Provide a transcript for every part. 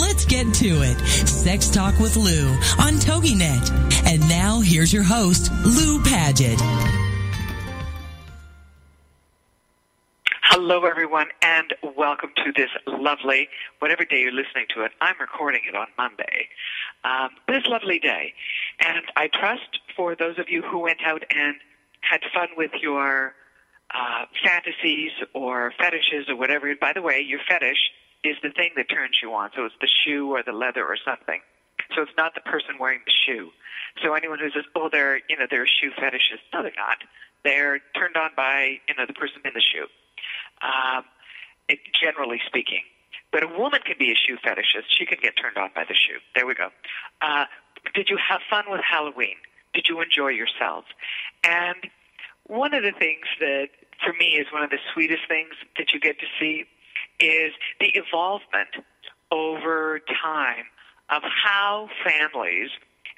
Let's get to it. Sex Talk with Lou on TogiNet. And now, here's your host, Lou Paget. Hello, everyone, and welcome to this lovely, whatever day you're listening to it, I'm recording it on Monday, this lovely day. And I trust for those of you who went out and had fun with your fantasies or fetishes or whatever. By the way, your fetish is the thing that turns you on, so it's the shoe or the leather or something. So it's not the person wearing the shoe. So anyone who says, oh, they're shoe fetishes, no, they're not. They're turned on by, the person in the shoe. Generally speaking. But a woman can be a shoe fetishist. She can get turned on by the shoe. There we go. Did you have fun with Halloween? Did you enjoy yourself? And one of the things that, for me, is one of the sweetest things that you get to see is the evolvement over time of how families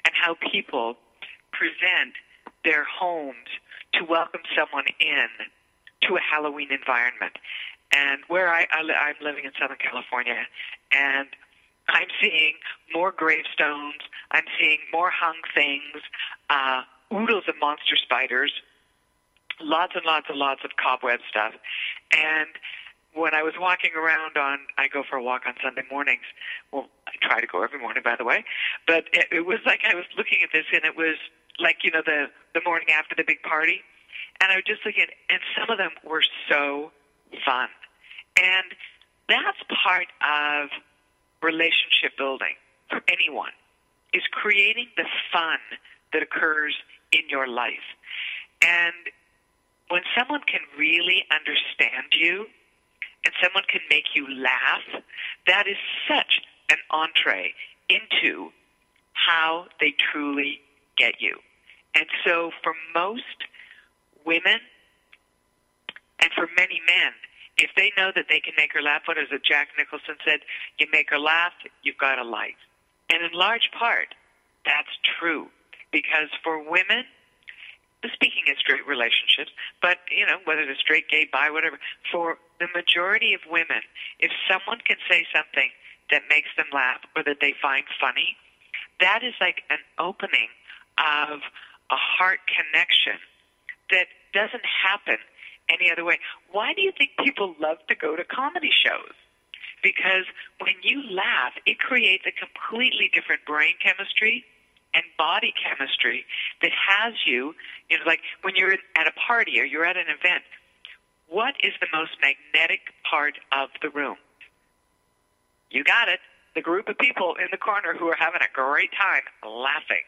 and how people present their homes to welcome someone in to a Halloween environment. And where I'm living in Southern California, and I'm seeing more gravestones, I'm seeing more hung things, oodles of monster spiders, lots and lots and lots of cobweb stuff. And when I was walking around I go for a walk on Sunday mornings. Well, I try to go every morning, by the way. But it was like I was looking at this, and it was like, the morning after the big party. And I was just looking, and some of them were so fun. And that's part of relationship building for anyone, is creating the fun that occurs in your life. And when someone can really understand you and someone can make you laugh, that is such an entree into how they truly get you. And so for most women, and for many men, if they know that they can make her laugh, what is it, Jack Nicholson said, you make her laugh, you've got a life. And in large part, that's true. Because for women, speaking of straight relationships, but, whether it's straight, gay, bi, whatever, for the majority of women, if someone can say something that makes them laugh or that they find funny, that is like an opening of a heart connection that doesn't happen any other way. Why do you think people love to go to comedy shows? Because when you laugh, it creates a completely different brain chemistry and body chemistry that has you, like when you're at a party or you're at an event, what is the most magnetic part of the room? You got it. The group of people in the corner who are having a great time laughing.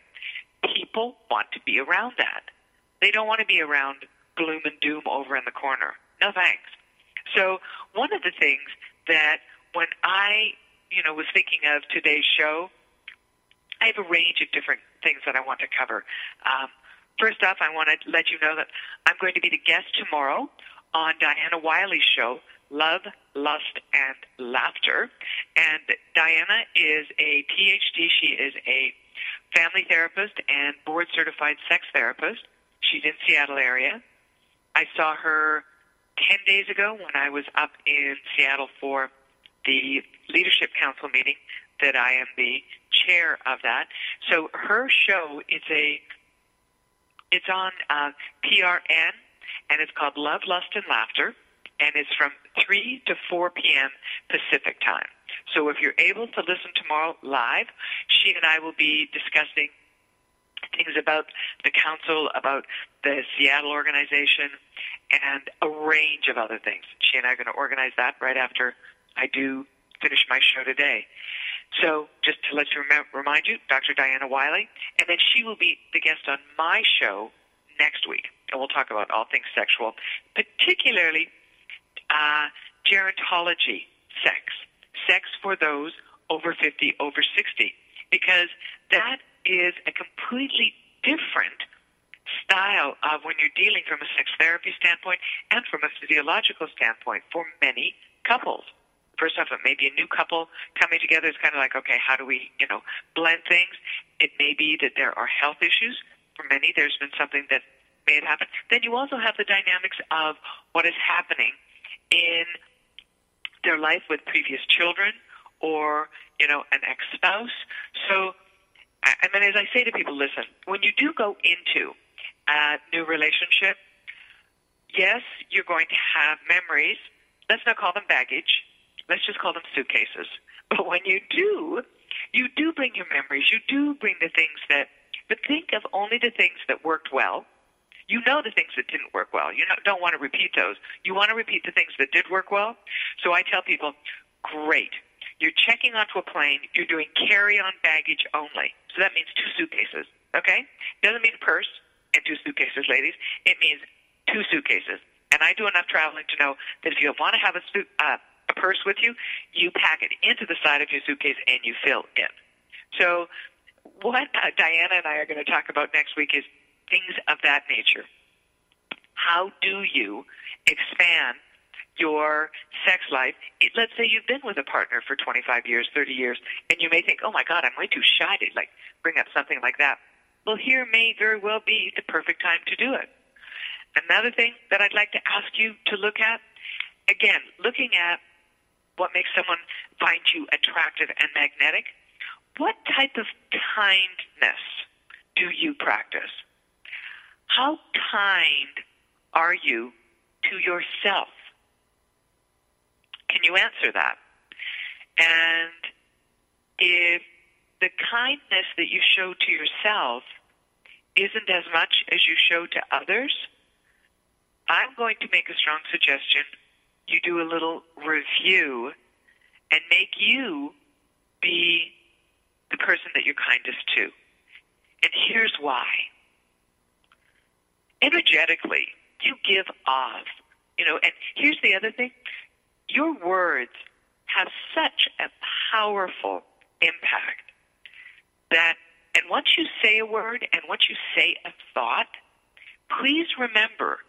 People want to be around that. They don't want to be around gloom and doom over in the corner. No thanks. So one of the things that when I, was thinking of today's show, I have a range of different things that I want to cover. First off, I want to let you know that I'm going to be the guest tomorrow on Diana Wiley's show, Love, Lust, and Laughter. And Diana is a PhD. She is a family therapist and board-certified sex therapist. She's in Seattle area. I saw her 10 days ago when I was up in Seattle for the Leadership Council meeting that I am the chair of that. So her show is it's on PRN, and it's called Love, Lust, and Laughter, and it's from 3 to 4 p.m. Pacific time. So if you're able to listen tomorrow live, she and I will be discussing things about the council, about the Seattle organization, and a range of other things. She and I are going to organize that right after I do finish my show today. So just to let you remind you, Dr. Diana Wiley, and then she will be the guest on my show next week, and we'll talk about all things sexual, particularly gerontology, sex for those over 50, over 60, because that is a completely different style of when you're dealing from a sex therapy standpoint and from a physiological standpoint for many couples. First off, it may be a new couple coming together. It's kind of like, okay, how do we, blend things? It may be that there are health issues. For many, there's been something that may have happened. Then you also have the dynamics of what is happening in their life with previous children or, an ex-spouse. So, I mean, as I say to people, listen, when you do go into a new relationship, yes, you're going to have memories. Let's not call them baggage. Let's just call them suitcases. But when you do bring your memories. You do bring the things but think of only the things that worked well. You know the things that didn't work well. You don't want to repeat those. You want to repeat the things that did work well. So I tell people, great. You're checking onto a plane. You're doing carry-on baggage only. So that means 2 suitcases, okay? Doesn't mean a purse and 2 suitcases, ladies. It means 2 suitcases. And I do enough traveling to know that if you want to have a purse with you, you pack it into the side of your suitcase and you fill it. So what Diana and I are going to talk about next week is things of that nature. How do you expand your sex life? Let's say you've been with a partner for 25 years, 30 years, and you may think, oh, my God, I'm way too shy to bring up something like that. Well, here may very well be the perfect time to do it. Another thing that I'd like to ask you to look at, again, looking at what makes someone find you attractive and magnetic, what type of kindness do you practice? How kind are you to yourself? Can you answer that? And if the kindness that you show to yourself isn't as much as you show to others, I'm going to make a strong suggestion. You do a little review and make you be the person that you're kindest to. And here's why. Energetically, you give off. And here's the other thing. Your words have such a powerful impact that, and once you say a word and once you say a thought, please remember,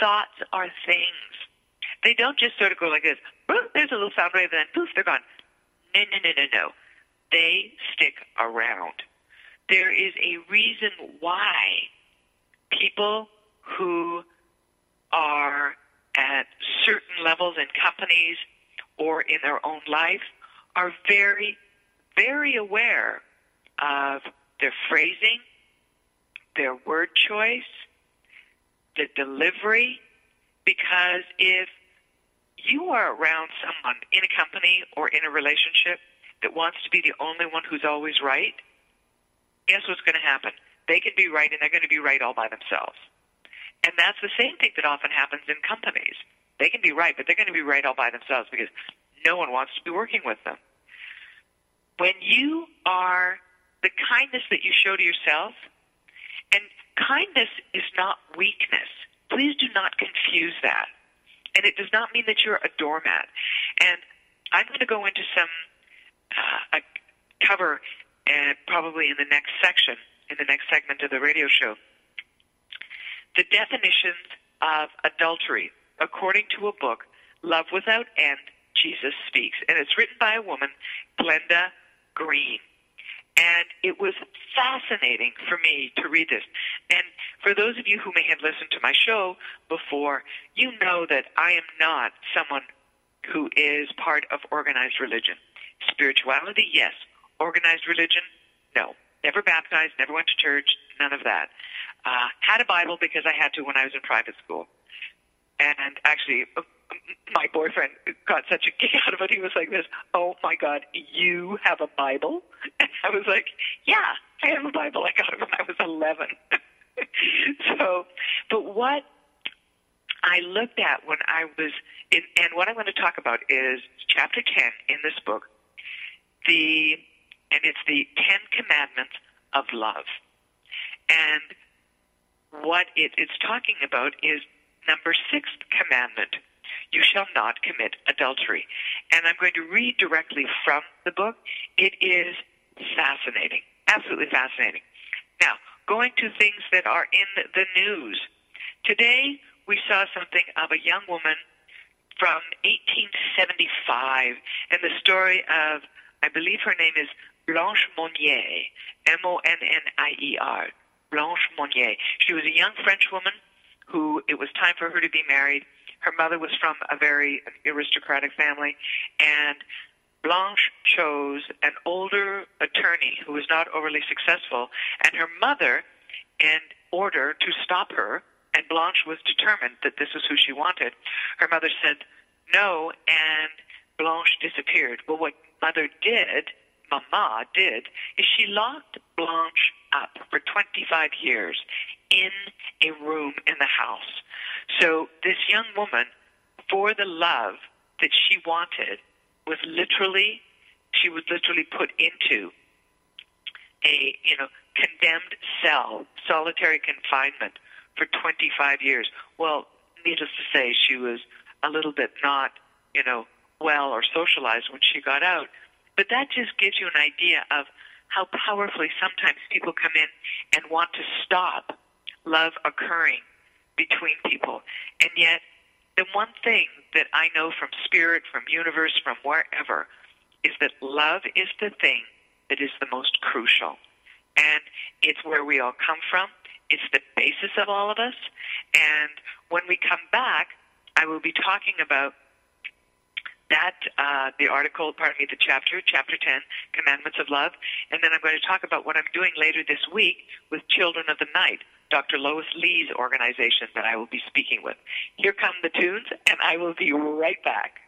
thoughts are things. They don't just sort of go like this, there's a little sound wave, and then poof, they're gone. No. They stick around. There is a reason why people who are at certain levels in companies or in their own life are very, very aware of their phrasing, their word choice, the delivery, because if you are around someone in a company or in a relationship that wants to be the only one who's always right, guess what's going to happen? They can be right, and they're going to be right all by themselves. And that's the same thing that often happens in companies. They can be right, but they're going to be right all by themselves because no one wants to be working with them. When you are the kindness that you show to yourself, and kindness is not weakness. Please do not confuse that. And it does not mean that you're a doormat. And I'm going to go into some cover probably in the next section, in the next segment of the radio show, the definitions of adultery, according to a book, Love Without End, Jesus Speaks. And it's written by a woman, Glenda Green. And it was fascinating for me to read this. And for those of you who may have listened to my show before, you know that I am not someone who is part of organized religion. Spirituality, yes. Organized religion, no. Never baptized, never went to church, none of that. Had a Bible because I had to when I was in private school. And actually, my boyfriend got such a kick out of it. He was like this, oh, my God, you have a Bible? And I was like, yeah, I have a Bible. I got it when I was 11. So, but what I looked at when I was in, and what I'm going to talk about is Chapter 10 in this book, and it's the 10 Commandments of Love. And what it's talking about is number 6 commandment, you shall not commit adultery. And I'm going to read directly from the book. It is fascinating, absolutely fascinating. Now, going to things that are in the news. Today, we saw something of a young woman from 1875, and the story of, I believe her name is Blanche Monnier, M-O-N-N-I-E-R, Blanche Monnier. She was a young French woman who it was time for her to be married. Her mother was from a very aristocratic family, and Blanche chose an older attorney who was not overly successful, and her mother, in order to stop her, and Blanche was determined that this was who she wanted, her mother said no, and Blanche disappeared. Well, what Mama did, is she locked Blanche up for 25 years in a room in the house. So this young woman, for the love that she wanted, was literally put into a, condemned cell, solitary confinement for 25 years. Well, needless to say, she was a little bit not, well or socialized when she got out. But that just gives you an idea of how powerfully sometimes people come in and want to stop love occurring between people. And yet, the one thing that I know from spirit, from universe, from wherever, is that love is the thing that is the most crucial. And it's where we all come from. It's the basis of all of us. And when we come back, I will be talking about that, the chapter, Chapter 10, Commandments of Love. And then I'm going to talk about what I'm doing later this week with Children of the Night, Dr. Lois Lee's organization that I will be speaking with. Here come the tunes, and I will be right back.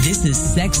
This is Sex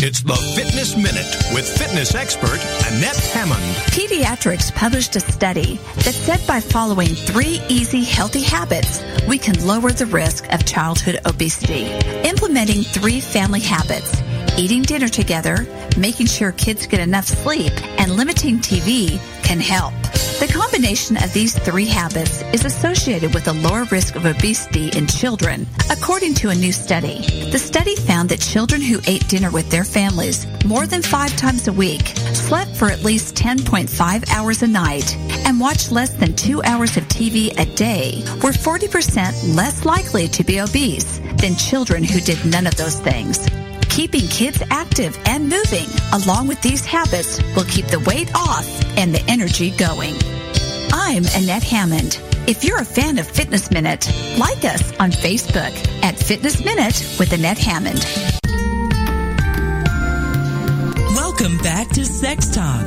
It's the Fitness Minute with fitness expert Annette Hammond. Pediatrics published a study that said by following 3 easy, healthy habits, we can lower the risk of childhood obesity. Implementing 3 family habits, eating dinner together, making sure kids get enough sleep, and limiting TV can help. The combination of these 3 habits is associated with a lower risk of obesity in children, according to a new study. The study found that children who ate dinner with their families more than 5 times a week, slept for at least 10.5 hours a night, and watched less than 2 hours of TV a day were 40% less likely to be obese than children who did none of those things. Keeping kids active and moving, along with these habits, will keep the weight off and the energy going. I'm Annette Hammond. If you're a fan of Fitness Minute, like us on Facebook at Fitness Minute with Annette Hammond. Welcome back to Sex Talk.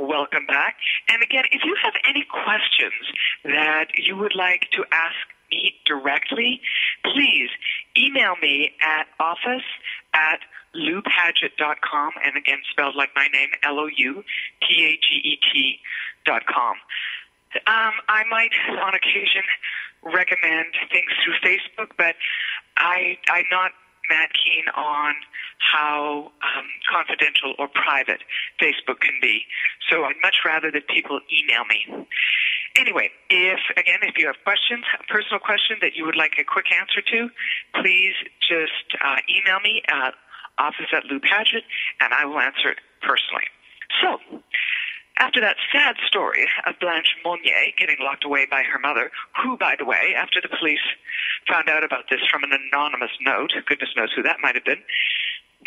welcome back. And again, if you have any questions that you would like to ask me directly, please email me at office@loupaget.com, and again, spelled like my name, LOUPAGET.com. I might, on occasion, recommend things through Facebook, but I'm not that keen on how confidential or private Facebook can be. So I'd much rather that people email me. Anyway, if you have questions, a personal question that you would like a quick answer to, please just email me at office@LouPaget, and I will answer it personally. So, after that sad story of Blanche Monnier getting locked away by her mother, who, by the way, after the police found out about this from an anonymous note, goodness knows who that might have been,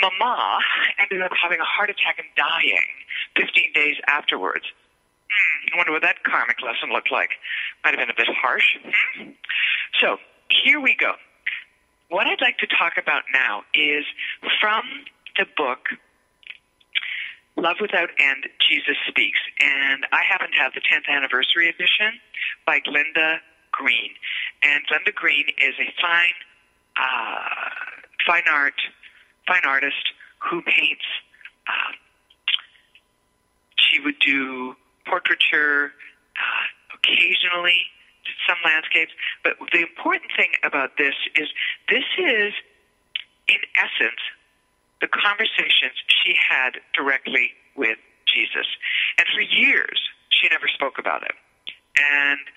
Mama ended up having a heart attack and dying 15 days afterwards. I wonder what that karmic lesson looked like. Might have been a bit harsh. So here we go. What I'd like to talk about now is from the book Love Without End, Jesus Speaks. And I happen to have the 10th anniversary edition by Glenda Green. And Glenda Green is a fine artist who paints. She would do portraiture, occasionally some landscapes. But the important thing about this is, in essence, the conversations she had directly with Jesus. And for years, she never spoke about it. And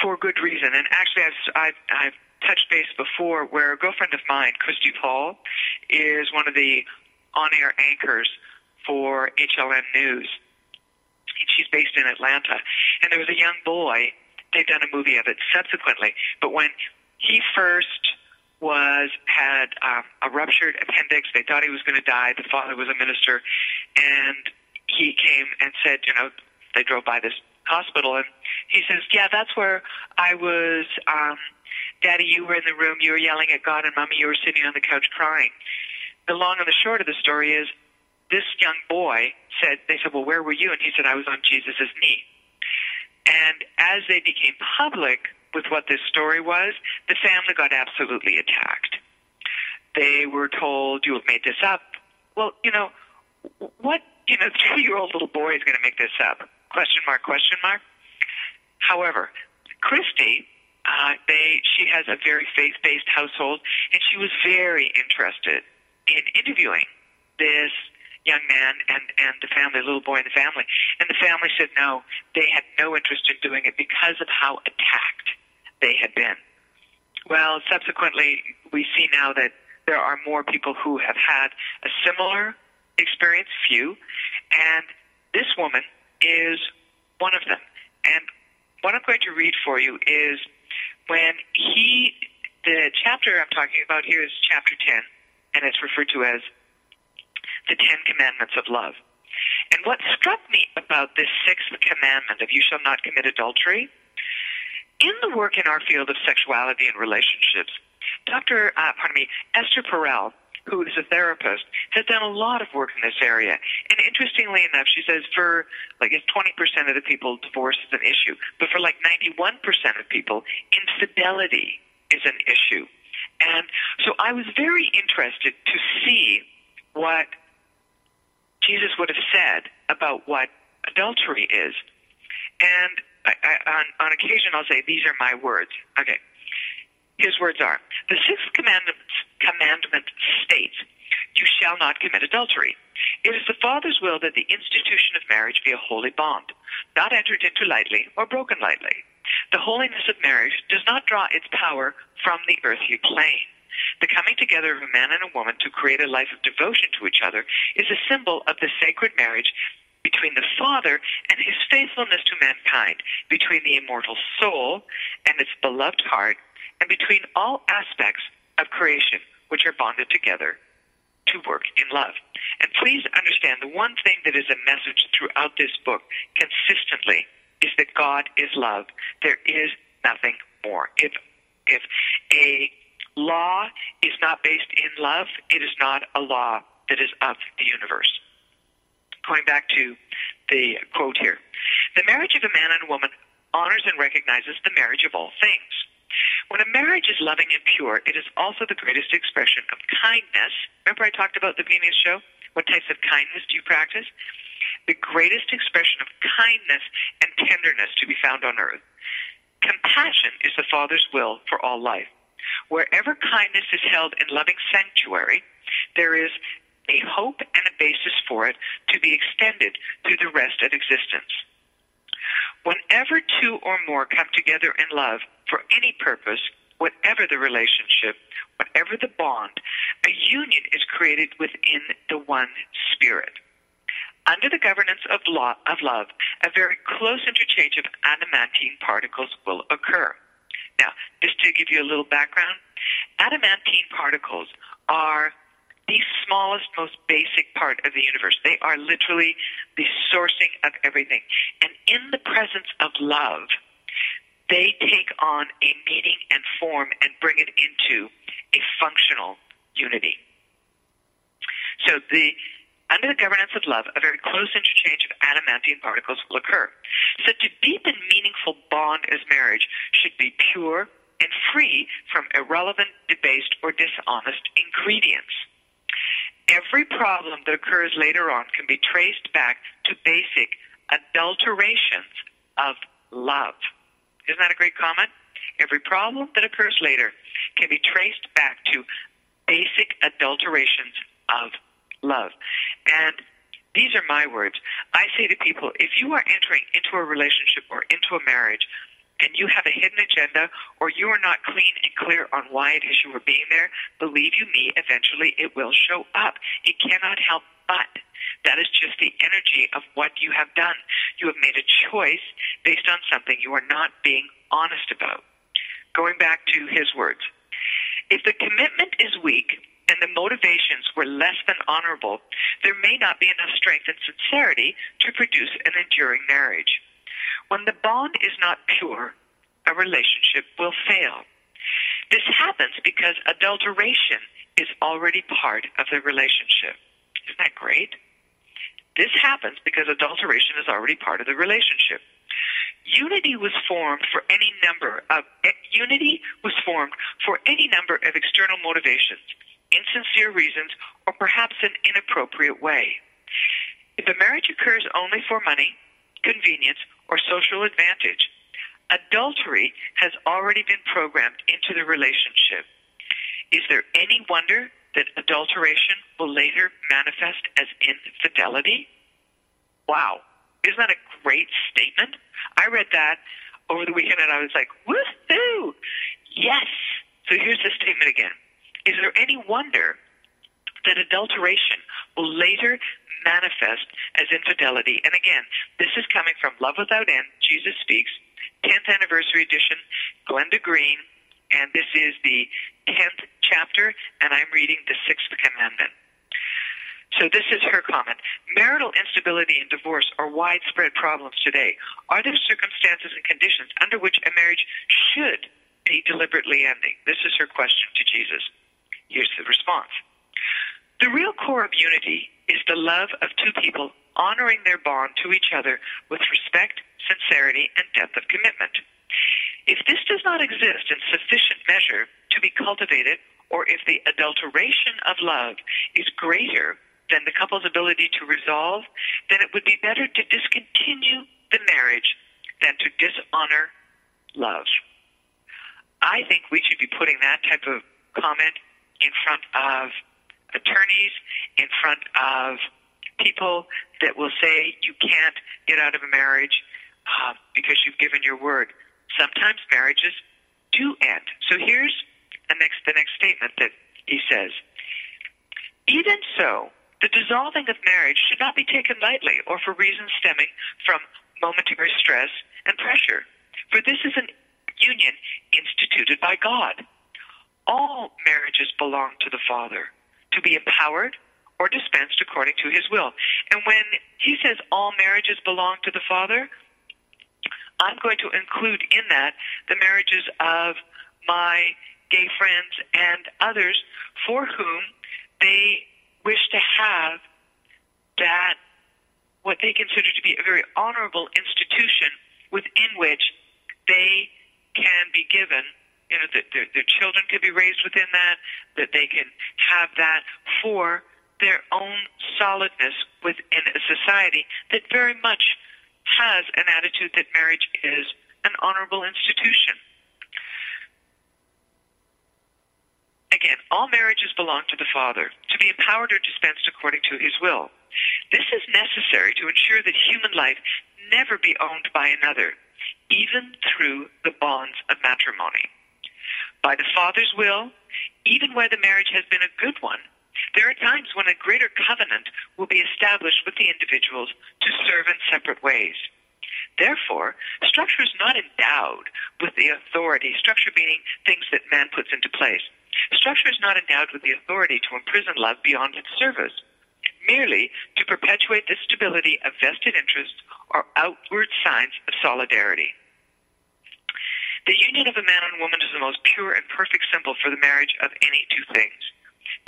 for good reason. And actually, I've touched base before where a girlfriend of mine, Christy Paul, is one of the on-air anchors for HLN News. She's based in Atlanta, and there was a young boy. They've done a movie of it subsequently, but when he first had a ruptured appendix, they thought he was going to die. The father was a minister, and he came and said, they drove by this hospital, and he says, yeah, that's where I was. Daddy, you were in the room. You were yelling at God, and Mommy, you were sitting on the couch crying. The long and the short of the story is, this young boy said, they said, well, where were you? And he said, I was on Jesus' knee. And as they became public with what this story was, the family got absolutely attacked. They were told, you have made this up. Well, what, 3-year-old little boy is going to make this up? Question mark, question mark. However, Christy, she has a very faith-based household, and she was very interested in interviewing this young man and the family, little boy in the family. And the family said no, they had no interest in doing it because of how attacked they had been. Well, subsequently, we see now that there are more people who have had a similar experience, few, and this woman is one of them. And what I'm going to read for you is the chapter I'm talking about here is chapter 10, and it's referred to as the 10 Commandments of Love. And what struck me about this 6th commandment of you shall not commit adultery, in the work in our field of sexuality and relationships, Esther Perel, who is a therapist, has done a lot of work in this area. And interestingly enough, she says for, like, it's 20% of the people divorce is an issue, but for like 91% of people, infidelity is an issue. And so I was very interested to see what Jesus would have said about what adultery is. And on occasion I'll say, these are my words. Okay. His words are, the 6th commandment states, you shall not commit adultery. It is the Father's will that the institution of marriage be a holy bond, not entered into lightly or broken lightly. The holiness of marriage does not draw its power from the earthly plane. The coming together of a man and a woman to create a life of devotion to each other is a symbol of the sacred marriage between the Father and his faithfulness to mankind, between the immortal soul and its beloved heart, and between all aspects of creation which are bonded together to work in love. And please understand, the one thing that is a message throughout this book consistently is that God is love. There is nothing more. If a law is not based in love, it is not a law that is of the universe. Going back to the quote here, the marriage of a man and a woman honors and recognizes the marriage of all things. When a marriage Marriage is loving and pure. It is also the greatest expression of kindness. Remember I talked about the Venus show? What types of kindness do you practice? The greatest expression of kindness and tenderness to be found on earth. Compassion is the Father's will for all life. Wherever kindness is held in loving sanctuary, there is a hope and a basis for it to be extended to the rest of existence. Whenever two or more come together in love for any purpose, whatever the relationship, whatever the bond, a union is created within the one spirit. Under the governance of law of love, a very close interchange of adamantine particles will occur. Now, just to give you a little background, adamantine particles are the smallest, most basic part of the universe. They are literally the sourcing of everything. And in the presence of love, they take on a meaning and form and bring it into a functional unity. So under the governance of love, a very close interchange of adamantine particles will occur. Such a deep and meaningful bond as marriage should be pure and free from irrelevant, debased, or dishonest ingredients. Every problem that occurs later on can be traced back to basic adulterations of love. Isn't that a great comment? Every problem that occurs later can be traced back to basic adulterations of love. And these are my words. I say to people, if you are entering into a relationship or into a marriage and you have a hidden agenda or you are not clean and clear on why it is you are being there, believe you me, eventually it will show up. It cannot help but. That is just the energy of what you have done. You have made a choice based on something you are not being honest about. Going back to his words, if the commitment is weak and the motivations were less than honorable, there may not be enough strength and sincerity to produce an enduring marriage. When the bond is not pure, a relationship will fail. This happens because adulteration is already part of the relationship. Isn't that great? This happens because adulteration is already part of the relationship. Unity was formed for any number of external motivations, insincere reasons, or perhaps an inappropriate way. If a marriage occurs only for money, convenience, or social advantage, adultery has already been programmed into the relationship. Is there any wonder that adulteration will later manifest as infidelity? Wow. Isn't that a great statement? I read that over the weekend and I was like, woohoo! Yes! So here's the statement again. Is there any wonder that adulteration will later manifest as infidelity? And again, this is coming from Love Without End, Jesus Speaks, 10th Anniversary Edition, Glenda Green, and this is the 10th chapter, and I'm reading the 6th commandment. So this is her comment. Marital instability and divorce are widespread problems today. Are there circumstances and conditions under which a marriage should be deliberately ending? This is her question to Jesus. Here's the response. The real core of unity is the love of two people honoring their bond to each other with respect, sincerity, and depth of commitment. If this does not exist in sufficient measure to be cultivated, or if the adulteration of love is greater than the couple's ability to resolve, then it would be better to discontinue the marriage than to dishonor love. I think we should be putting that type of comment in front of attorneys, in front of people that will say you can't get out of a marriage because you've given your word. Sometimes marriages do end. So here's the next statement that he says. Even so, the dissolving of marriage should not be taken lightly or for reasons stemming from momentary stress and pressure, for this is an union instituted by God. All marriages belong to the Father, to be empowered or dispensed according to His will. And when he says all marriages belong to the Father, I'm going to include in that the marriages of my gay friends and others for whom they wish to have that, what they consider to be a very honorable institution within which they can be given, that their children could be raised within that, that they can have that for their own solidness within a society that very much has an attitude that marriage is an honorable institution. Again, all marriages belong to the father, to be empowered or dispensed according to his will. This is necessary to ensure that human life never be owned by another, even through the bonds of matrimony. By the father's will, even where the marriage has been a good one, there are times when a greater covenant will be established with the individuals to serve in separate ways. Therefore, structure is not endowed with the authority, structure meaning things that man puts into place. Structure is not endowed with the authority to imprison love beyond its service, merely to perpetuate the stability of vested interests or outward signs of solidarity. The union of a man and woman is the most pure and perfect symbol for the marriage of any two things.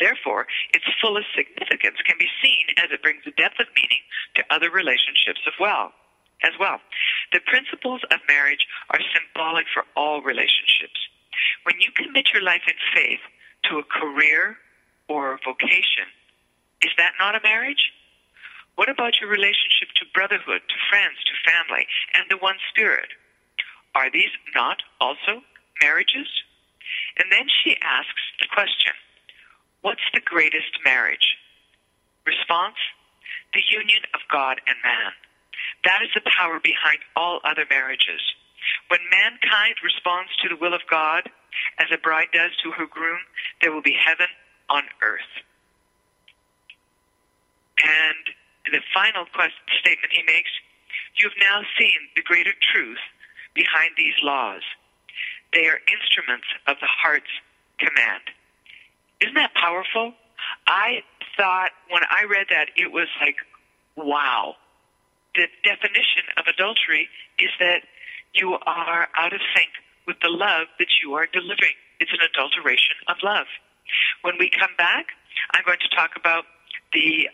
Therefore, its fullest significance can be seen as it brings a depth of meaning to other relationships as well. The principles of marriage are symbolic for all relationships. When you commit your life in faith to a career or a vocation, is that not a marriage? What about your relationship to brotherhood, to friends, to family, and the one spirit? Are these not also marriages? And then she asks the question, what's the greatest marriage? Response, the union of God and man. That is the power behind all other marriages. When mankind responds to the will of God, as a bride does to her groom, there will be heaven on earth. And the final statement he makes, you have now seen the greater truth behind these laws. They are instruments of the heart's command. Isn't that powerful? I thought when I read that, it was like, wow. The definition of adultery is that you are out of sync with the love that you are delivering. It's an adulteration of love. When we come back, I'm going to talk about the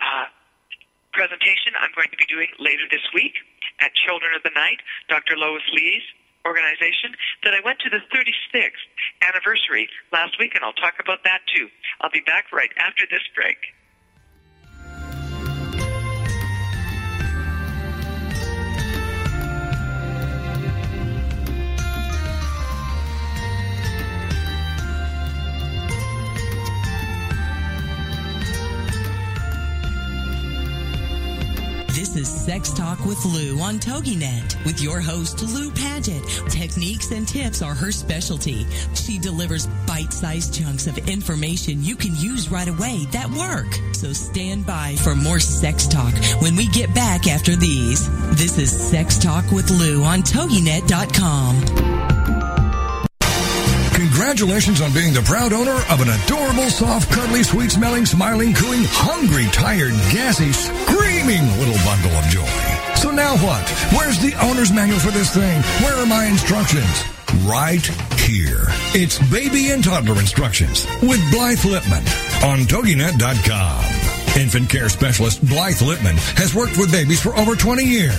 presentation I'm going to be doing later this week at Children of the Night, Dr. Lois Lee's organization, that I went to the 36th anniversary last week, and I'll talk about that too. I'll be back right after this break. This is Sex Talk with Lou on TogiNet with your host, Lou Paget. Techniques and tips are her specialty. She delivers bite-sized chunks of information you can use right away that work. So stand by for more Sex Talk when we get back after these. This is Sex Talk with Lou on TogiNet.com. Congratulations on being the proud owner of an adorable, soft, cuddly, sweet-smelling, smiling, cooing, hungry, tired, gassy, screaming little bundle of joy. So now what? Where's the owner's manual for this thing? Where are my instructions? Right here. It's Baby and Toddler Instructions with Blythe Lippman on TogiNet.com. Infant care specialist Blythe Lippman has worked with babies for over 20 years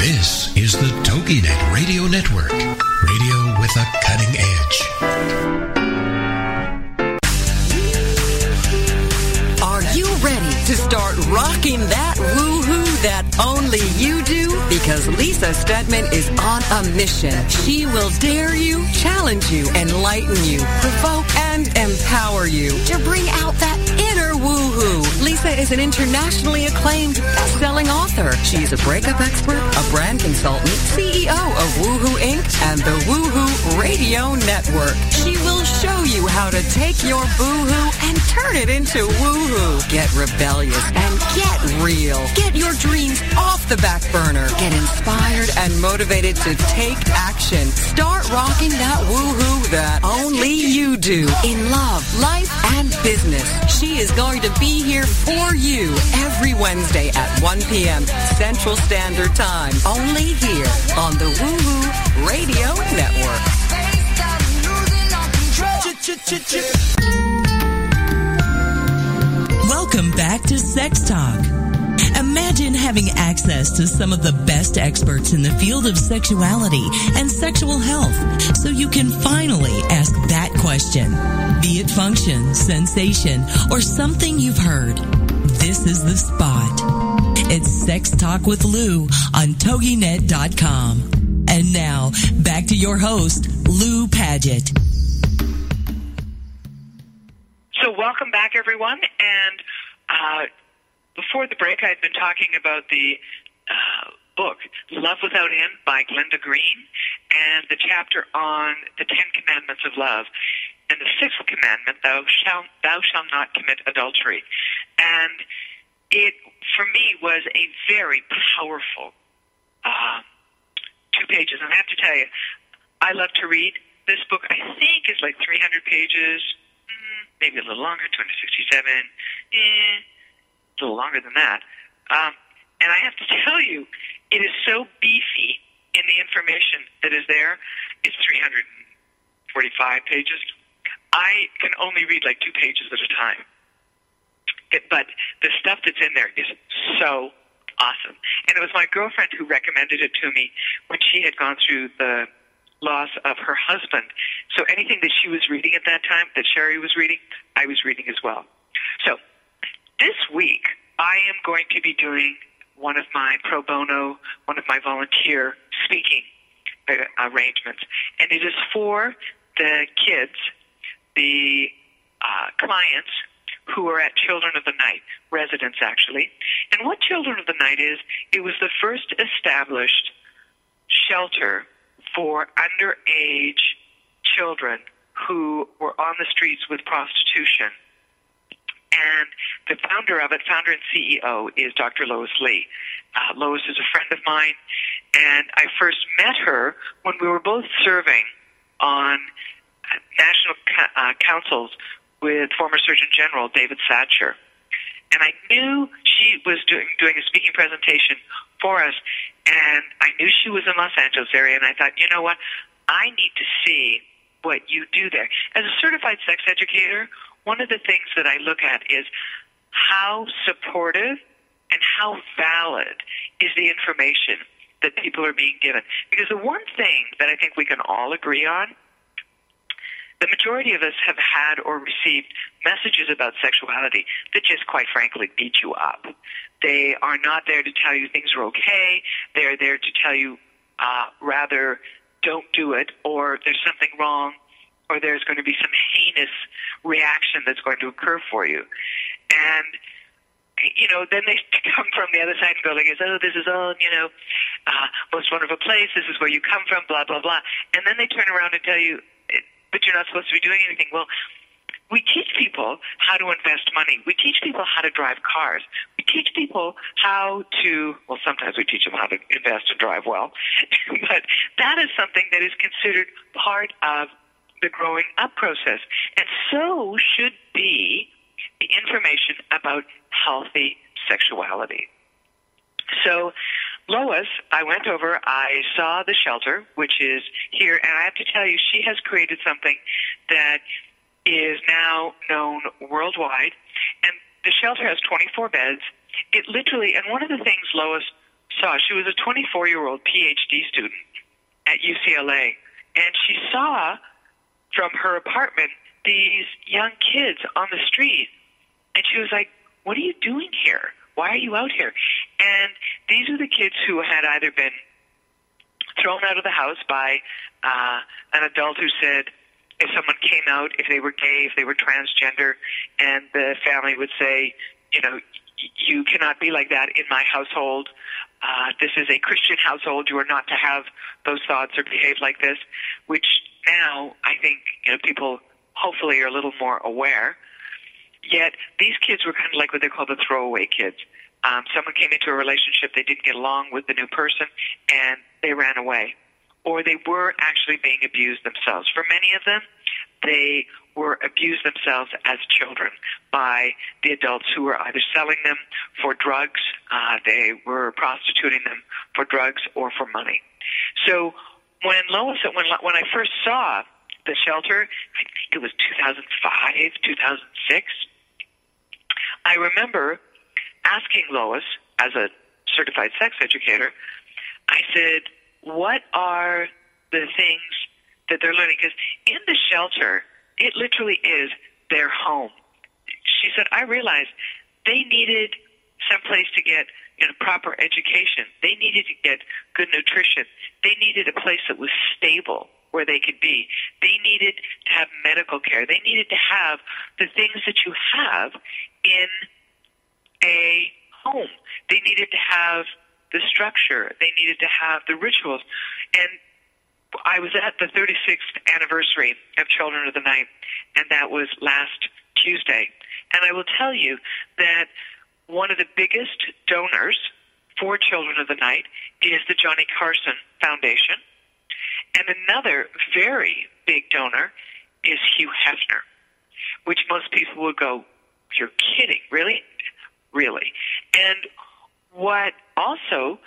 This is the TogiNet Radio Network, radio with a cutting edge. Are you ready to start rocking that woo-hoo that only you do? Because Lisa Stedman is on a mission. She will dare you, challenge you, enlighten you, provoke and empower you to bring out that inner woo-hoo. Lisa is an internationally acclaimed best-selling author. She's a breakup expert, a brand consultant, CEO of Woohoo Inc. and the Woohoo Radio Network. She will show you how to take your boo-hoo and turn it into woo-hoo. Get rebellious and get real. Get your dreams off the back burner. Get inspired and and motivated to take action. Start rocking that woohoo that only you do in love, life, and business. She is going to be here for you every Wednesday at 1 p.m. Central Standard Time, only here on the Woohoo Radio Network. Welcome back to Sex Talk. Imagine having access to some of the best experts in the field of sexuality and sexual health so you can finally ask that question. Be it function, sensation, or something you've heard, this is the spot. It's Sex Talk with Lou on TogiNet.com. And now, back to your host, Lou Paget. So welcome back, everyone, and before the break, I'd been talking about the book, Love Without End by Glenda Green, and the chapter on the 10 Commandments of Love. And the 6th commandment, thou shalt not commit adultery. And it, for me, was a very powerful 2 pages. And I have to tell you, I love to read. This book, I think, is like 300 pages, maybe a little longer, 267, a little longer than that. And I have to tell you, it is so beefy in the information that is there. It's 345 pages. I can only read like 2 pages at a time. But the stuff that's in there is so awesome. And it was my girlfriend who recommended it to me when she had gone through the loss of her husband. So anything that she was reading at that time, that Sherry was reading, I was reading as well. So this week, I am going to be doing one of my pro bono, one of my volunteer speaking arrangements. And it is for the kids, the clients who are at Children of the Night, residents actually. And what Children of the Night is, it was the first established shelter for underage children who were on the streets with prostitution. And the founder of it, founder and CEO, is Dr. Lois Lee. Lois is a friend of mine, and I first met her when we were both serving on national councils with former Surgeon General David Satcher. And I knew she was doing a speaking presentation for us, and I knew she was in Los Angeles area, and I thought, you know what, I need to see what you do there. As a certified sex educator, one of the things that I look at is how supportive and how valid is the information that people are being given. Because the one thing that I think we can all agree on, the majority of us have had or received messages about sexuality that just, quite frankly, beat you up. They are not there to tell you things are okay. They're there to tell you rather don't do it, or there's something wrong, or there's going to be some heinous reaction that's going to occur for you. And, you know, then they come from the other side and go like, oh, this is all, you know, most wonderful place, this is where you come from, blah, blah, blah. And then they turn around and tell you, but you're not supposed to be doing anything. Well, we teach people how to invest money. We teach people how to drive cars. We teach people how to, well, sometimes we teach them how to invest and drive well. But that is something that is considered part of the growing up process, and so should be the information about healthy sexuality. So, Lois, I went over, I saw the shelter, which is here, and I have to tell you, she has created something that is now known worldwide, and the shelter has 24 beds. It literally, and one of the things Lois saw, she was a 24-year-old PhD student at UCLA, and she saw from her apartment these young kids on the street, and she was like, what are you doing here? Why are you out here? And these are the kids who had either been thrown out of the house by an adult who said if someone came out, if they were gay, if they were transgender, and the family would say, you know, you cannot be like that in my household. This is a Christian household. You are not to have those thoughts or behave like this, which now, I think, you know, people hopefully are a little more aware. Yet these kids were kind of like what they call the throwaway kids. Someone came into a relationship, they didn't get along with the new person, and they ran away, or they were actually being abused themselves. For many of them, they were abused themselves as children by the adults who were either selling them for drugs, they were prostituting them for drugs or for money. So when Lois, when I first saw the shelter, I think it was 2005, 2006, I remember asking Lois, as a certified sex educator, I said, what are the things that they're learning? Because in the shelter, it literally is their home. She said, I realized they needed someplace to get proper education. They needed to get good nutrition. They needed a place that was stable where they could be. They needed to have medical care. They needed to have the things that you have in a home. They needed to have the structure. They needed to have the rituals. And I was at the 36th anniversary of Children of the Night, and that was last Tuesday. And I will tell you that one of the biggest donors for Children of the Night is the Johnny Carson Foundation. And another very big donor is Hugh Hefner, which most people would go, you're kidding, really? Really. And what also,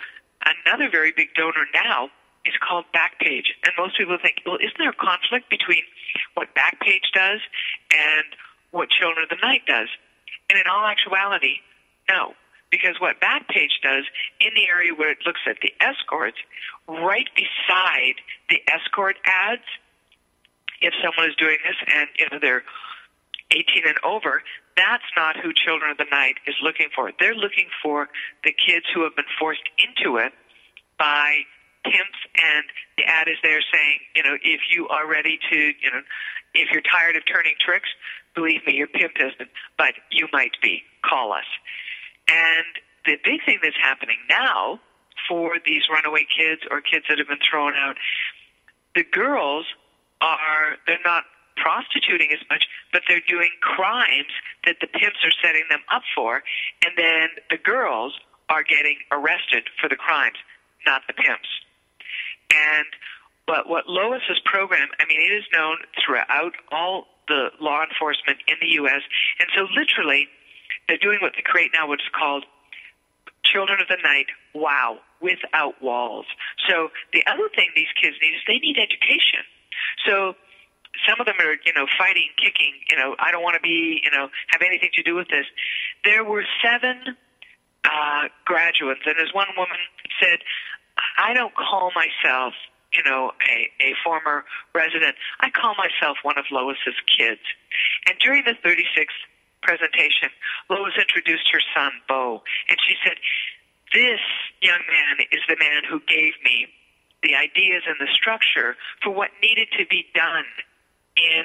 another very big donor now is called Backpage. And most people think, well, isn't there a conflict between what Backpage does and what Children of the Night does? And in all actuality, no. Because what Backpage does, in the area where it looks at the escorts, right beside the escort ads, if someone is doing this and they're 18 and over, that's not who Children of the Night is looking for. They're looking for the kids who have been forced into it by pimps, and the ad is there saying, if you are ready to, if you're tired of turning tricks, believe me, your pimp isn't, but you might be. Call us. And the big thing that's happening now for these runaway kids or kids that have been thrown out, the girls are, they're not prostituting as much, but they're doing crimes that the pimps are setting them up for, and then the girls are getting arrested for the crimes, not the pimps. And but what Lois's program, it is known throughout all the law enforcement in the U.S., and so literally they're doing what they create now, what's called Children of the Night, wow, without walls. So the other thing these kids need is they need education. So some of them are, fighting, kicking, I don't want to be, have anything to do with this. There were 7 graduates, and as one woman said, I don't call myself, a former resident. I call myself one of Lois's kids. And during the 36th presentation, Lois introduced her son, Beau, and she said, this young man is the man who gave me the ideas and the structure for what needed to be done in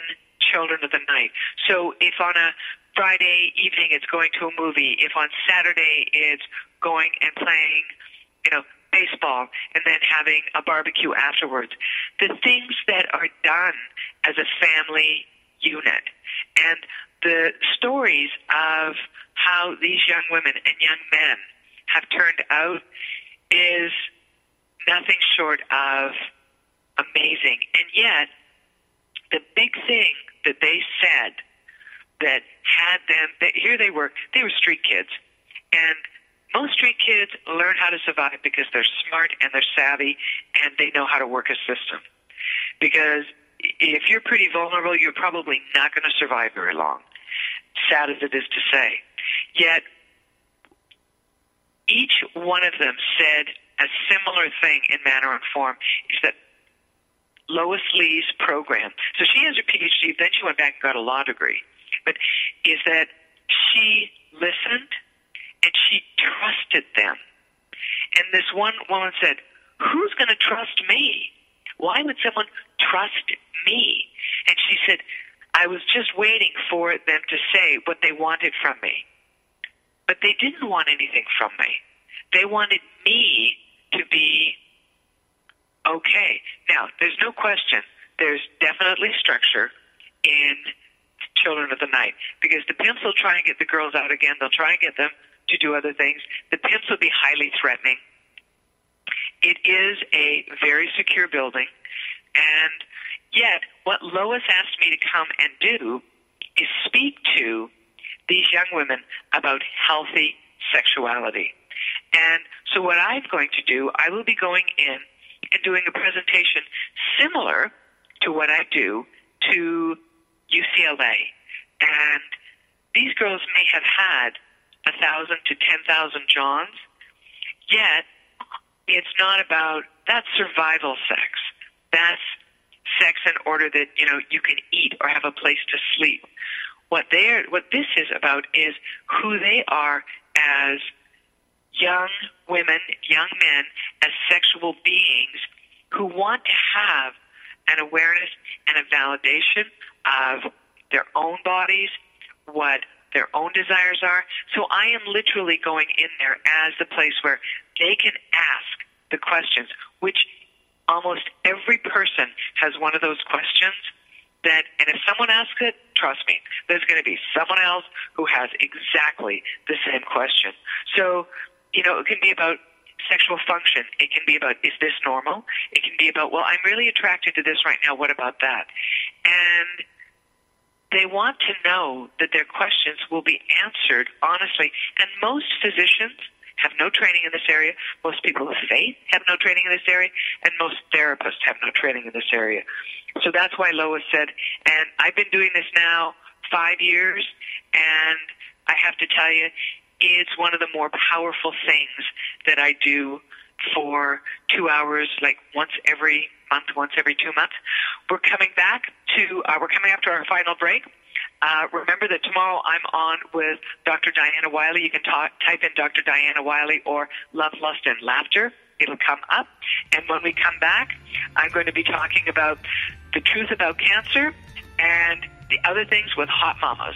Children of the Night. So if on a Friday evening it's going to a movie, if on Saturday it's going and playing, baseball and then having a barbecue afterwards, the things that are done as a family unit, and the stories of how these young women and young men have turned out is nothing short of amazing. And yet, the big thing that they said that had them, here they were street kids. And most street kids learn how to survive because they're smart and they're savvy and they know how to work a system. Because if you're pretty vulnerable, you're probably not going to survive very long, sad as it is to say. Yet, each one of them said a similar thing in manner and form, is that Lois Lee's program, so she has her PhD, then she went back and got a law degree, but is that she listened and she trusted them. And this one woman said, who's going to trust me? Why would someone trust me? And she said, I was just waiting for them to say what they wanted from me. But they didn't want anything from me. They wanted me to be okay. Now, there's no question. There's definitely structure in Children of the Night, because the pimps will try and get the girls out again. They'll try and get them to do other things. The pimps will be highly threatening. It is a very secure building, and yet what Lois asked me to come and do is speak to these young women about healthy sexuality. And so what I'm going to do, I will be going in and doing a presentation similar to what I do to UCLA. And these girls may have had 1,000 to 10,000 Johns, yet it's not about, that's survival sex. That's sex in order that, you know, you can eat or have a place to sleep. What this is about is who they are as young women, young men, as sexual beings who want to have an awareness and a validation of their own bodies, what their own desires are. So I am literally going in there as the place where they can ask the questions, which almost every person has one of those questions that, and if someone asks it, trust me, there's going to be someone else who has exactly the same question. So, you know, it can be about sexual function. It can be about, is this normal? It can be about, well, I'm really attracted to this right now. What about that? And they want to know that their questions will be answered honestly. And most physicians have no training in this area. Most people of faith have no training in this area. And most therapists have no training in this area. So that's why Lois said, and I've been doing this now 5 years, and I have to tell you, it's one of the more powerful things that I do for 2 hours, like once every month, once every 2 months. We're coming back to, we're coming up to our final break. Remember that tomorrow I'm on with Dr. Diana Wiley. You can type in Dr. Diana Wiley or Love, Lust, and Laughter. It'll come up. And when we come back, I'm going to be talking about the truth about cancer and the other things with hot mamas.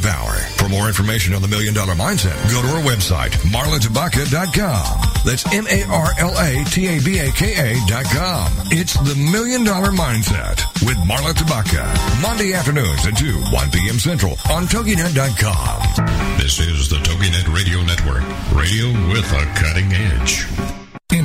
power. For more information on the $1 Million Mindset, go to our website, marlatabaka.com. That's marlatabaka.com. It's the $1 Million Mindset with Marla Tabaka. Monday afternoons at 2, 1 p.m. Central on TogiNet.com. This is the TogiNet Radio Network. Radio with a cutting edge. In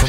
For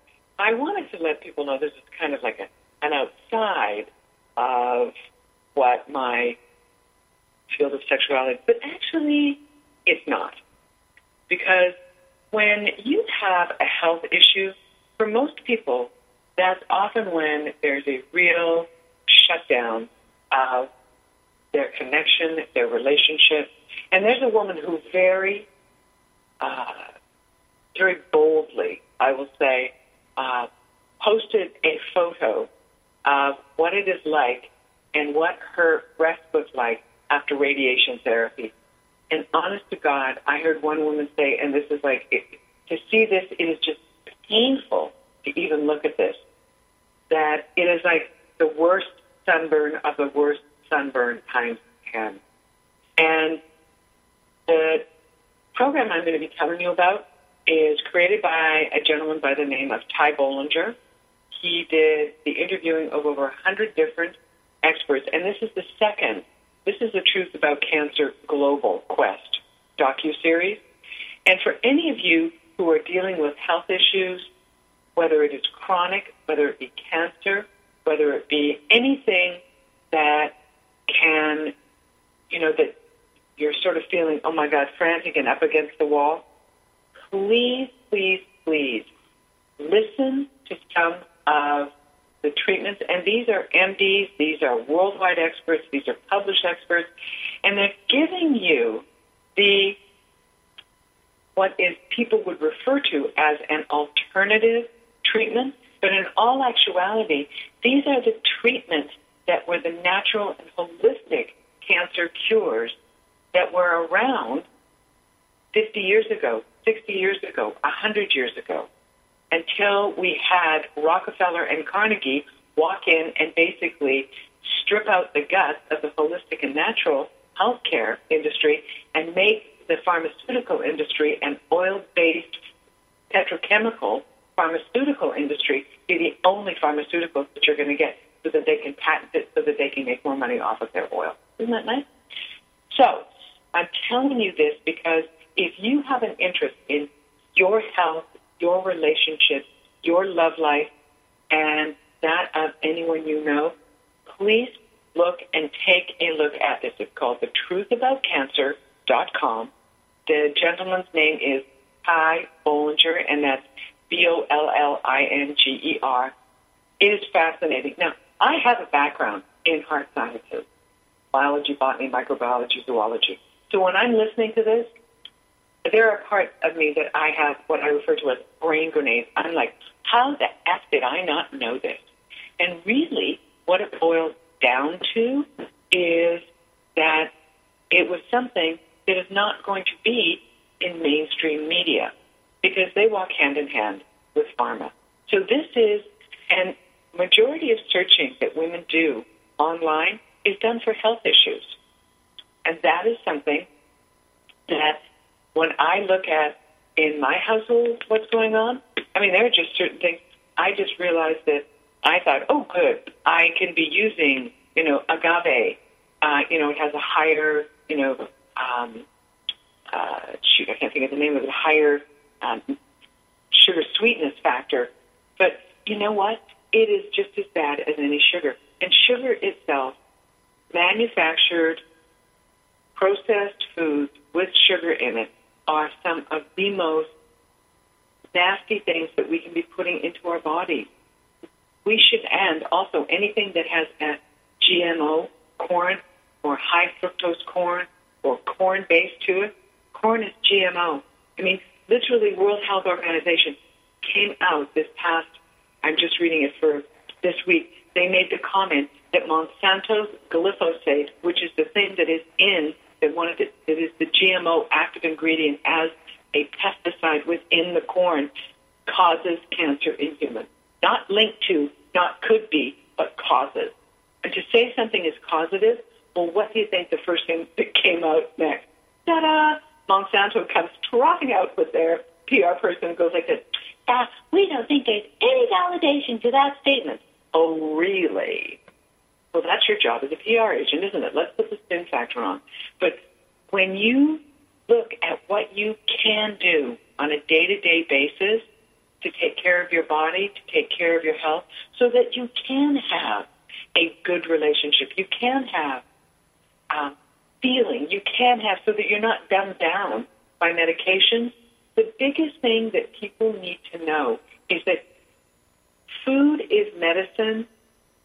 I wanted to let people know this is kind of like an outside of what my field of sexuality is, but actually it's not. Because when you have a health issue, for most people, that's often when there's a real shutdown of their connection, their relationship. And there's a woman who very boldly, I will say, posted a photo of what it is like and what her breast was like after radiation therapy. And honest to God, I heard one woman say, and this is like, to see this, it is just painful to even look at this, that it is like the worst sunburn of the worst sunburn times 10. And the program I'm going to be telling you about is created by a gentleman by the name of Ty Bollinger. He did the interviewing of over 100 different experts, and this is the second. This is the Truth About Cancer Global Quest docuseries. And for any of you who are dealing with health issues, whether it is chronic, whether it be cancer, whether it be anything that can, you know, that you're sort of feeling, oh, my God, frantic and up against the wall, please, please, please listen to some of the treatments, and these are MDs, these are worldwide experts, these are published experts, and they're giving you the what is people would refer to as an alternative treatment, but in all actuality, these are the treatments that were the natural and holistic cancer cures that were around 50 years ago, 60 years ago, 100 years ago, until we had Rockefeller and Carnegie walk in and basically strip out the guts of the holistic and natural healthcare industry and make the pharmaceutical industry and oil-based petrochemical pharmaceutical industry be the only pharmaceuticals that you're going to get so that they can patent it so that they can make more money off of their oil. Isn't that nice? So I'm telling you this because if you have an interest in your health, your relationship, your love life, and that of anyone you know, please look and take a look at this. It's called thetruithaboutcancer.com. The gentleman's name is Ty Bollinger, and that's B-O-L-L-I-N-G-E-R. It is fascinating. Now, I have a background in heart sciences, biology, botany, microbiology, zoology. So when I'm listening to this, there are parts of me that I have what I refer to as brain grenades. I'm like, how the F did I not know this? And really, what it boils down to is that it was something that is not going to be in mainstream media because they walk hand in hand with pharma. So this is, and majority of searching that women do online is done for health issues. And that is something that when I look at, in my household, what's going on, I mean, there are just certain things. I just realized that I thought, oh, good, I can be using, you know, agave. It has a higher, I can't think of the name of it, higher sugar sweetness factor. But you know what? It is just as bad as any sugar. And sugar itself, manufactured, processed foods with sugar in it, are some of the most nasty things that we can be putting into our body. We should end also anything that has a GMO corn or high fructose corn or corn base to it. Corn is GMO. I mean, literally World Health Organization came out this past, I'm just reading it for this week, they made the comment that Monsanto's glyphosate, which is the thing that is in that is the GMO active ingredient as a pesticide within the corn, causes cancer in humans. Not linked to, not could be, but causes. And to say something is causative, well, what do you think the first thing that came out next? Ta-da! Monsanto comes trotting out with their PR person and goes like this, we don't think there's any validation to that statement. Oh, really? Well, that's your job as a PR agent, isn't it? Let's put the spin factor on. But when you look at what you can do on a day-to-day basis to take care of your body, to take care of your health, so that you can have a good relationship, you can have feeling, you can have, so that you're not dumbed down by medication. The biggest thing that people need to know is that food is medicine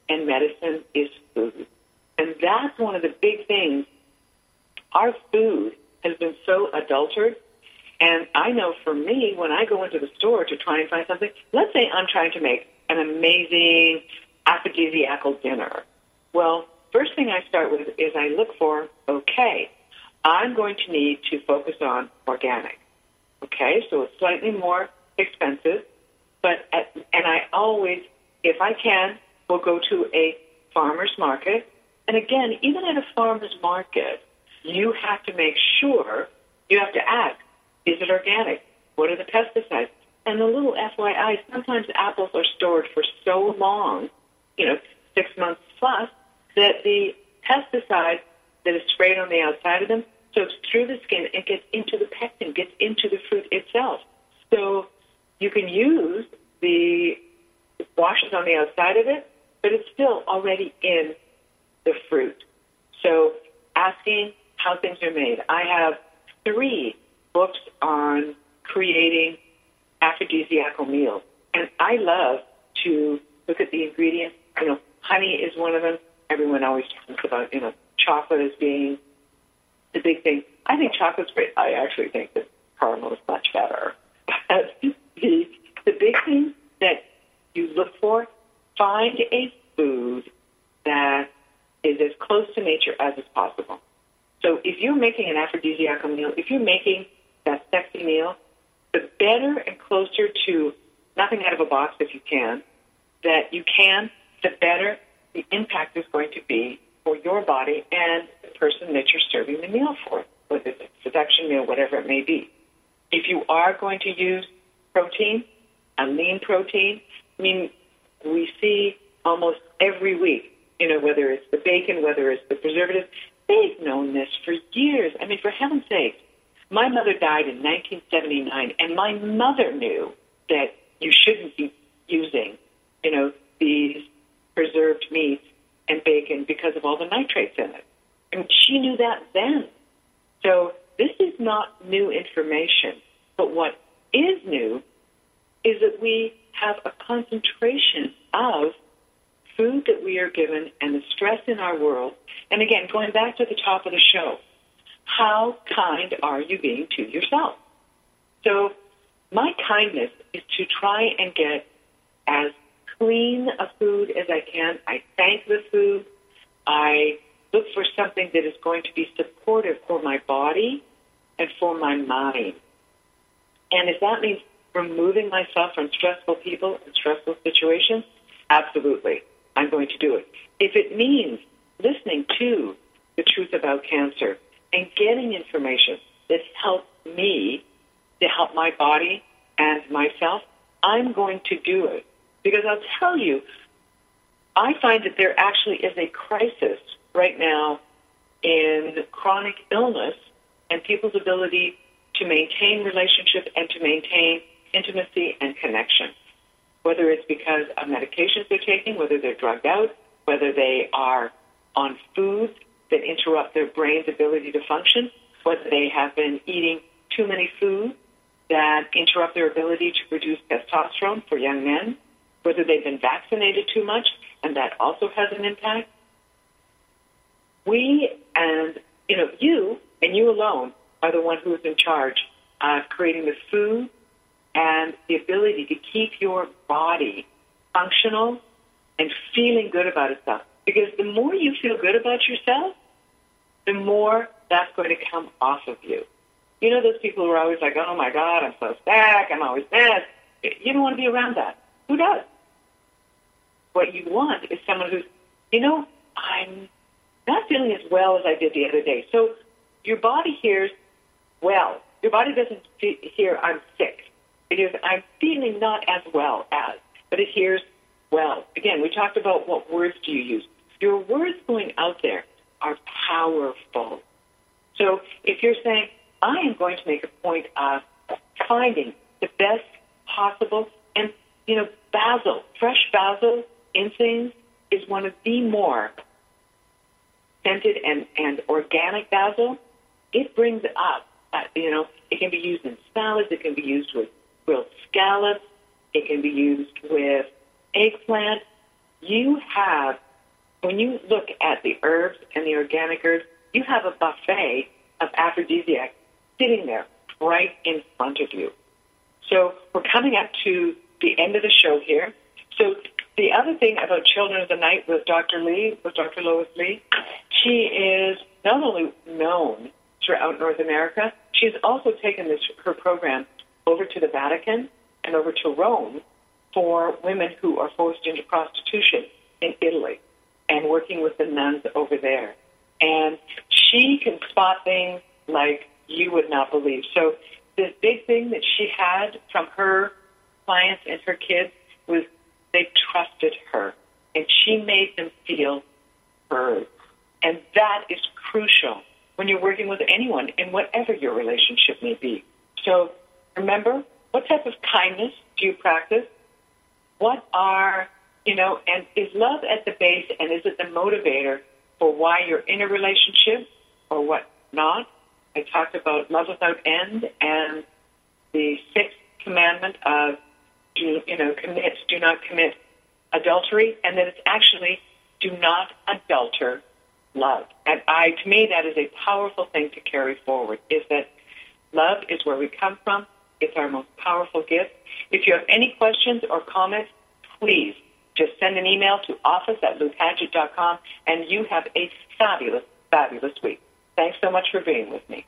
and medicine is food. And that's one of the big things. Our food has been so adulterated. And I know for me, when I go into the store to try and find something, let's say I'm trying to make an amazing aphrodisiacal dinner. Well, first thing I start with is I look for, okay, I'm going to need to focus on organic. Okay, so it's slightly more expensive, but and I always, if I can, will go to a farmer's market. And again, even at a farmer's market, you have to make sure, you have to ask, is it organic? What are the pesticides? And a little FYI, sometimes apples are stored for so long, 6 months plus, that the pesticide that is sprayed on the outside of them soaks through the skin and gets into the pectin, gets into the fruit itself. So you can use the washes on the outside of it, but it's still already in the fruit. So asking how things are made. I have 3 books on creating aphrodisiacal meals. And I love to look at the ingredients. Honey is one of them. Everyone always talks about, chocolate as being the big thing. I think chocolate's great. I actually think that caramel is much better. But the big thing that you look for, find a food that is as close to nature as is possible. So if you're making an aphrodisiacal meal, if you're making that sexy meal, the better and closer to nothing out of a box that you can, the better the impact is going to be for your body and the person that you're serving the meal for, whether it's a seduction meal, whatever it may be. If you are going to use protein, a lean protein, we see almost every week, whether it's the bacon, whether it's the preservatives, they've known this for years. For heaven's sake. My mother died in 1979, and my mother knew that you shouldn't be using, these preserved meats and bacon because of all the nitrates in it. And she knew that then. So this is not new information. But what is new is that we have a concentration of food that we are given and the stress in our world. And again, going back to the top of the show, how kind are you being to yourself? So my kindness is to try and get as clean a food as I can. I thank the food. I look for something that is going to be supportive for my body and for my mind. And if that means removing myself from stressful people and stressful situations, absolutely, I'm going to do it. If it means listening to The Truth About Cancer, and getting information that's helped me to help my body and myself, I'm going to do it. Because I'll tell you, I find that there actually is a crisis right now in chronic illness and people's ability to maintain relationship and to maintain intimacy and connection, whether it's because of medications they're taking, whether they're drugged out, whether they are on food that interrupt their brain's ability to function, whether they have been eating too many foods that interrupt their ability to produce testosterone for young men, whether they've been vaccinated too much, and that also has an impact. You and you alone are the one who is in charge of creating the food and the ability to keep your body functional and feeling good about itself. Because the more you feel good about yourself, the more that's going to come off of you. Those people who are always like, oh, my God, I'm so sick, I'm always mad. You don't want to be around that. Who does? What you want is someone who's, I'm not feeling as well as I did the other day. So your body hears, well. Your body doesn't hear, I'm sick. It hears, I'm feeling not as well as. But it hears, well. Again, we talked about what words do you use. Your words going out there are powerful. So if you're saying, I am going to make a point of finding the best possible, and, you know, basil, fresh basil in things is one of the more scented and organic basil. It brings up, you know, it can be used in salads, it can be used with grilled scallops, it can be used with eggplant. You have, when you look at the herbs and the organic herbs, you have a buffet of aphrodisiacs sitting there right in front of you. So we're coming up to the end of the show here. So the other thing about Children of the Night with Dr. Lois Lee, she is not only known throughout North America, she's also taken her program over to the Vatican and over to Rome for women who are forced into prostitution in Italy and working with the nuns over there. And she can spot things like you would not believe. So this big thing that she had from her clients and her kids was they trusted her, and she made them feel heard. And that is crucial when you're working with anyone in whatever your relationship may be. So remember, what type of kindness do you practice? What are, you know, and is love at the base, and is it the motivator for why you're in a relationship or what not? I talked about Love Without End and the sixth commandment of, do not commit adultery, and that it's actually do not adulter love. And to me, that is a powerful thing to carry forward, is that love is where we come from. It's our most powerful gift. If you have any questions or comments, please just send an email to office@loupaget.com, and you have a fabulous, fabulous week. Thanks so much for being with me.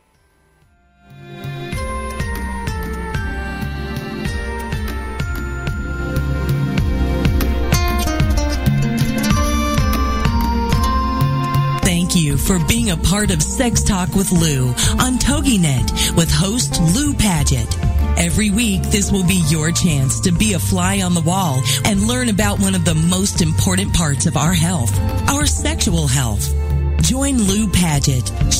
Thank you for being a part of Sex Talk with Lou on TogiNet with host Lou Paget. Every week, this will be your chance to be a fly on the wall and learn about one of the most important parts of our health, our sexual health. Join Lou Paget.